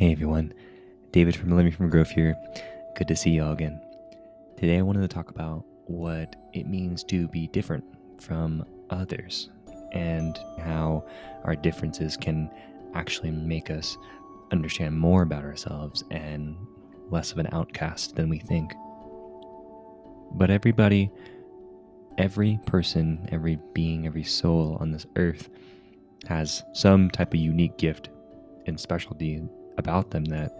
Hey everyone, David from Living from Growth here. Good to see y'all again. Today I wanted to talk about what it means to be different from others and how our differences can actually make us understand more about ourselves and less of an outcast than we think. But every person, every being, every soul on this earth has some type of unique gift and specialty about them that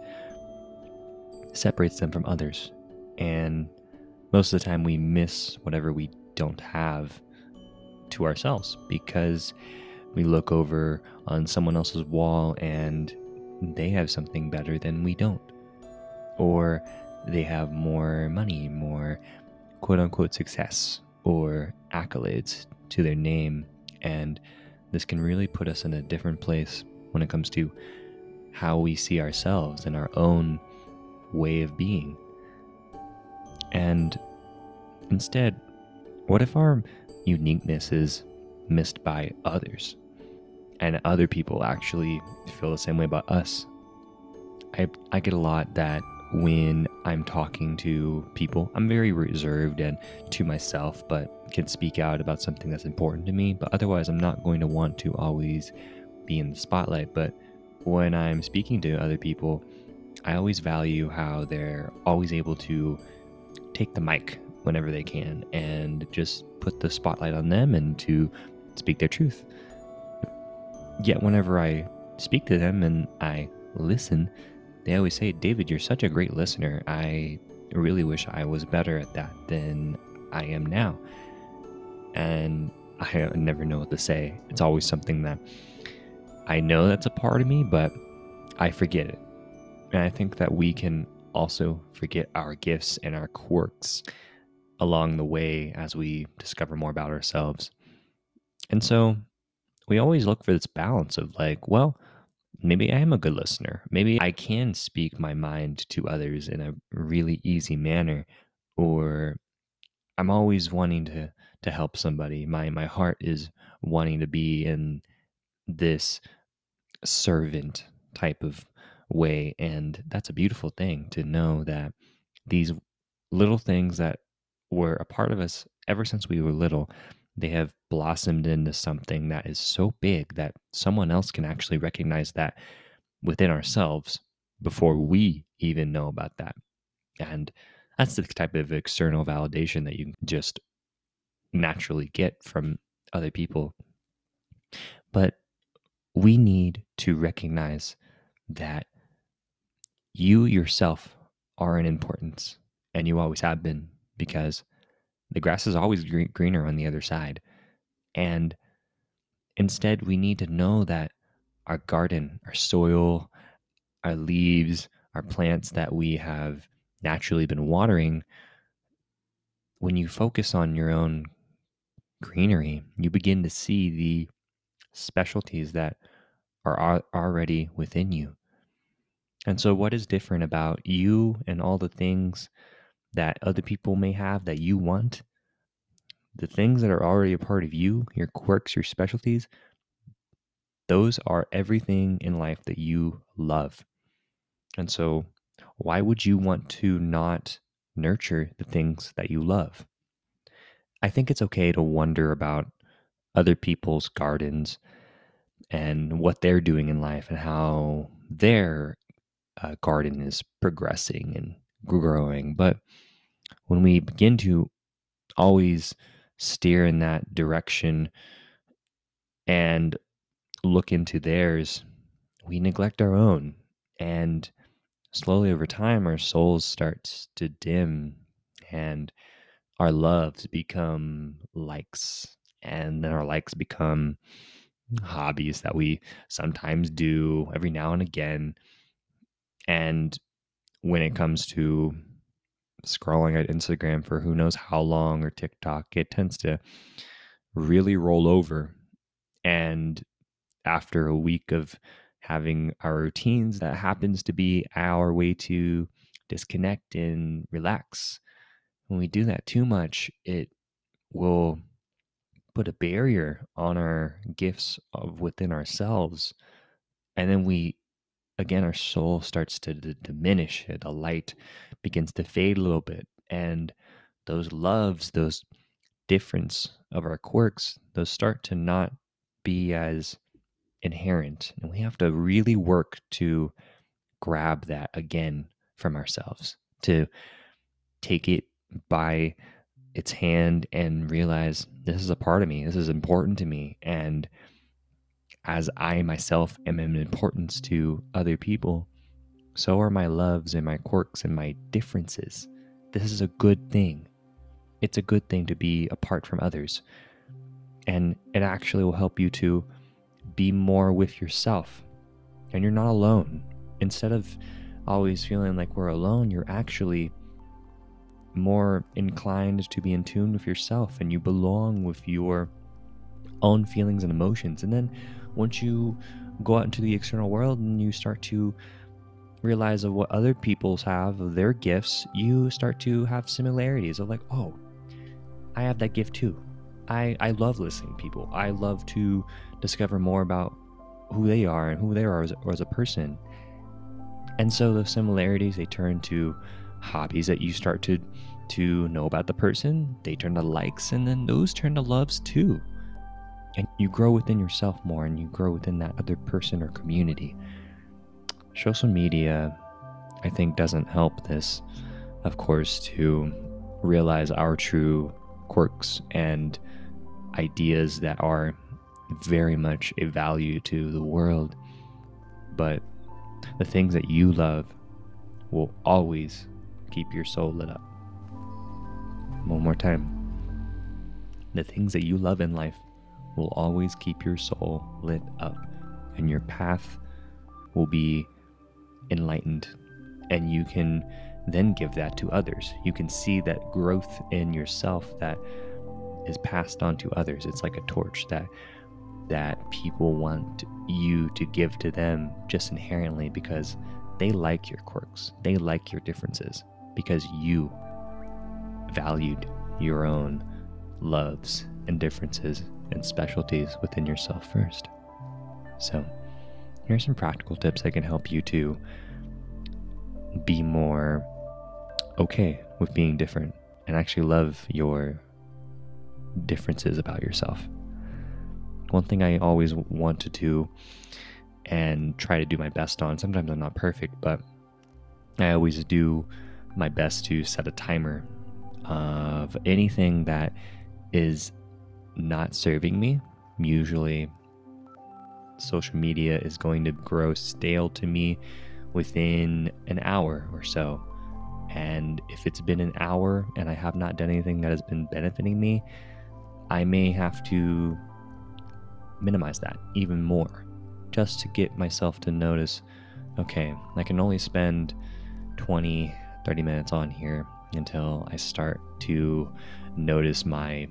separates them from others, and most of the time we miss whatever we don't have to ourselves because we look over on someone else's wall and they have something better than we don't, or they have more money, more quote-unquote success or accolades to their name, and this can really put us in a different place when it comes to how we see ourselves and our own way of being. And instead, what if our uniqueness is missed by others and other people actually feel the same way about us? I get a lot that when I'm talking to people, I'm very reserved and to myself, but can speak out about something that's important to me, but otherwise I'm not going to want to always be in the spotlight. But when I'm speaking to other people, I always value how they're always able to take the mic whenever they can and just put the spotlight on them and to speak their truth. Yet whenever I speak to them and I listen, they always say, "David, you're such a great listener. I really wish I was better at that than I am now." And I never know what to say. It's always something that I know that's a part of me, but I forget it. And I think that we can also forget our gifts and our quirks along the way as we discover more about ourselves. And so we always look for this balance of like, well, maybe I am a good listener. Maybe I can speak my mind to others in a really easy manner, or I'm always wanting to help somebody. My heart is wanting to be in this servant type of way, and that's a beautiful thing to know that these little things that were a part of us ever since we were little, they have blossomed into something that is so big that someone else can actually recognize that within ourselves before we even know about that. And that's the type of external validation that you just naturally get from other people. But we need to recognize that you yourself are an importance, and you always have been, because the grass is always greener on the other side. And instead, we need to know that our garden, our soil, our leaves, our plants that we have naturally been watering, when you focus on your own greenery, you begin to see the specialties that are already within you. And so what is different about you and all the things that other people may have that you want? The things that are already a part of you, your quirks, your specialties, those are everything in life that you love. And so why would you want to not nurture the things that you love? I think it's okay to wonder about other people's gardens and what they're doing in life and how their garden is progressing and growing. But when we begin to always steer in that direction and look into theirs, we neglect our own. And slowly over time, our souls starts to dim and our loves become likes. And then our likes become hobbies that we sometimes do every now and again. And when it comes to scrolling at Instagram for who knows how long, or TikTok, it tends to really roll over. And after a week of having our routines, that happens to be our way to disconnect and relax. When we do that too much, it will put a barrier on our gifts of within ourselves, and then we again, our soul starts to diminish. The light begins to fade a little bit. And those loves, those difference of our quirks, those start to not be as inherent. And we have to really work to grab that again from ourselves, to take it by its hand and realize this is a part of me. This is important to me. And as I myself am of importance to other people, so are my loves and my quirks and my differences. This is a good thing. It's a good thing to be apart from others. And it actually will help you to be more with yourself. And you're not alone. Instead of always feeling like we're alone, you're actually more inclined to be in tune with yourself, and you belong with your own feelings and emotions. And then once you go out into the external world and you start to realize of what other people's have, of their gifts, you start to have similarities of like, oh, I have that gift too. I love listening to people. I love to discover more about who they are and who they are as a person. And so those similarities, they turn to hobbies that you start to know about the person. They turn to likes, and then those turn to loves too. And you grow within yourself more, and you grow within that other person or community. Social media, I think, doesn't help this, of course, to realize our true quirks and ideas that are very much a value to the world. But the things that you love will always keep your soul lit up. One more time. The things that you love in life will always keep your soul lit up, and your path will be enlightened, and you can then give that to others. You can see that growth in yourself that is passed on to others. It's like a torch that people want you to give to them just inherently, because they like your quirks, they like your differences, because you valued your own loves and differences and specialties within yourself first. So here are some practical tips that can help you to be more okay with being different and actually love your differences about yourself. One thing I always want to do and try to do my best on, sometimes I'm not perfect, but I always do my best to set a timer of anything that is not serving me. Usually social media is going to grow stale to me within an hour or so. And if it's been an hour and I have not done anything that has been benefiting me, I may have to minimize that even more, just to get myself to notice, okay, I can only spend 20-30 minutes on here until I start to notice my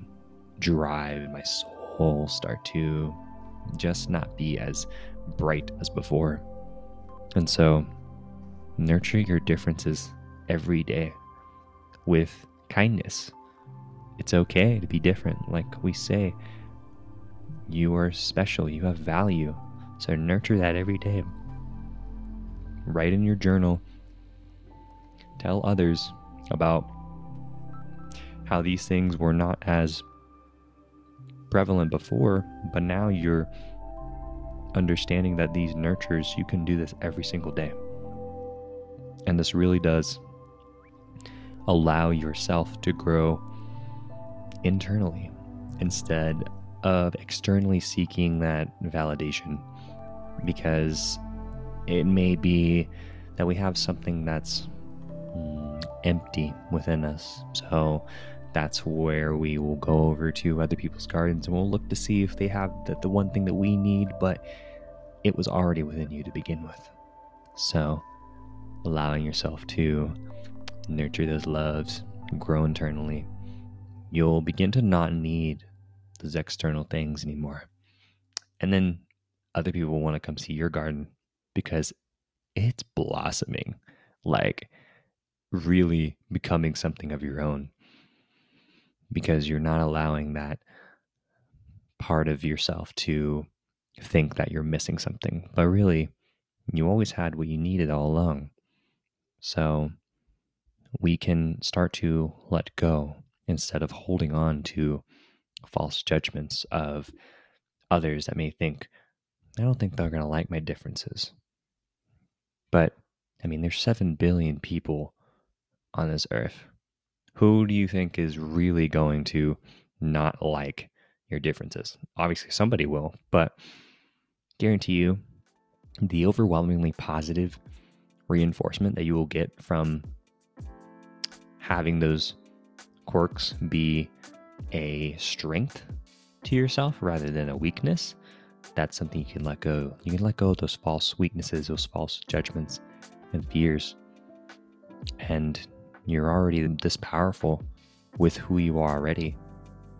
drive and my soul start to just not be as bright as before. And so nurture your differences every day with kindness. It's okay to be different. Like we say, you are special, you have value. So nurture that every day. Write in your journal. Tell others about how these things were not as prevalent before, but now you're understanding that these nurtures, you can do this every single day. And this really does allow yourself to grow internally instead of externally seeking that validation, because it may be that we have something that's empty within us. So that's where we will go over to other people's gardens and we'll look to see if they have the one thing that we need, but it was already within you to begin with. So allowing yourself to nurture those loves, grow internally, you'll begin to not need those external things anymore. And then other people want to come see your garden because it's blossoming, like really becoming something of your own, because you're not allowing that part of yourself to think that you're missing something. But really, You always had what you needed all along. So we can start to let go instead of holding on to false judgments of others that may think, I don't think they're going to like my differences. But, I mean, there's 7 billion people on this earth. Who do you think is really going to not like your differences? Obviously, somebody will, but guarantee you the overwhelmingly positive reinforcement that you will get from having those quirks be a strength to yourself rather than a weakness, that's something you can let go. You can let go of those false weaknesses, those false judgments and fears. And you're already this powerful with who you are already.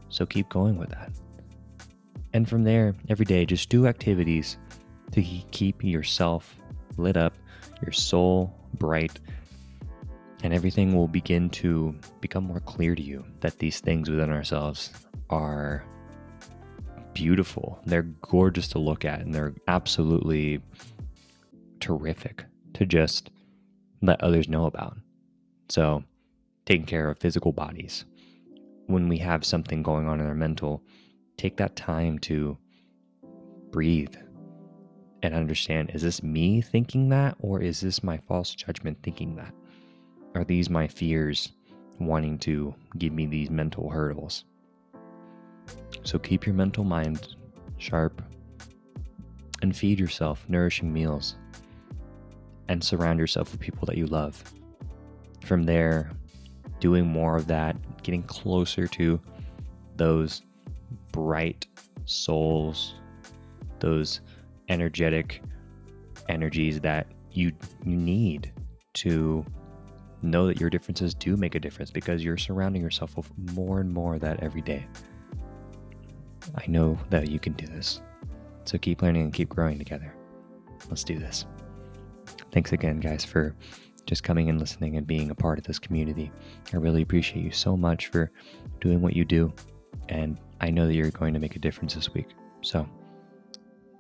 So keep going with that. And from there, every day, just do activities to keep yourself lit up, your soul bright, and everything will begin to become more clear to you that these things within ourselves are beautiful. They're gorgeous to look at, and they're absolutely terrific to just let others know about. So taking care of physical bodies. When we have something going on in our mental, take that time to breathe and understand, is this me thinking that, or is this my false judgment thinking that? Are these my fears wanting to give me these mental hurdles? So keep your mental mind sharp and feed yourself nourishing meals and surround yourself with people that you love. From there, doing more of that, getting closer to those bright souls, those energetic energies that you need to know that your differences do make a difference, because you're surrounding yourself with more and more of that every day. I know that you can do this. So keep learning and keep growing together. Let's do this. Thanks again, guys, for just coming and listening and being a part of this community. I really appreciate you so much for doing what you do. And I know that you're going to make a difference this week. So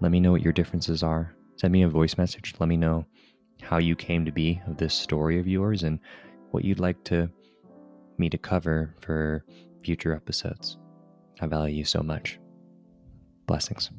let me know what your differences are. Send me a voice message. Let me know how you came to be of this story of yours and what you'd like me to cover for future episodes. I value you so much. Blessings.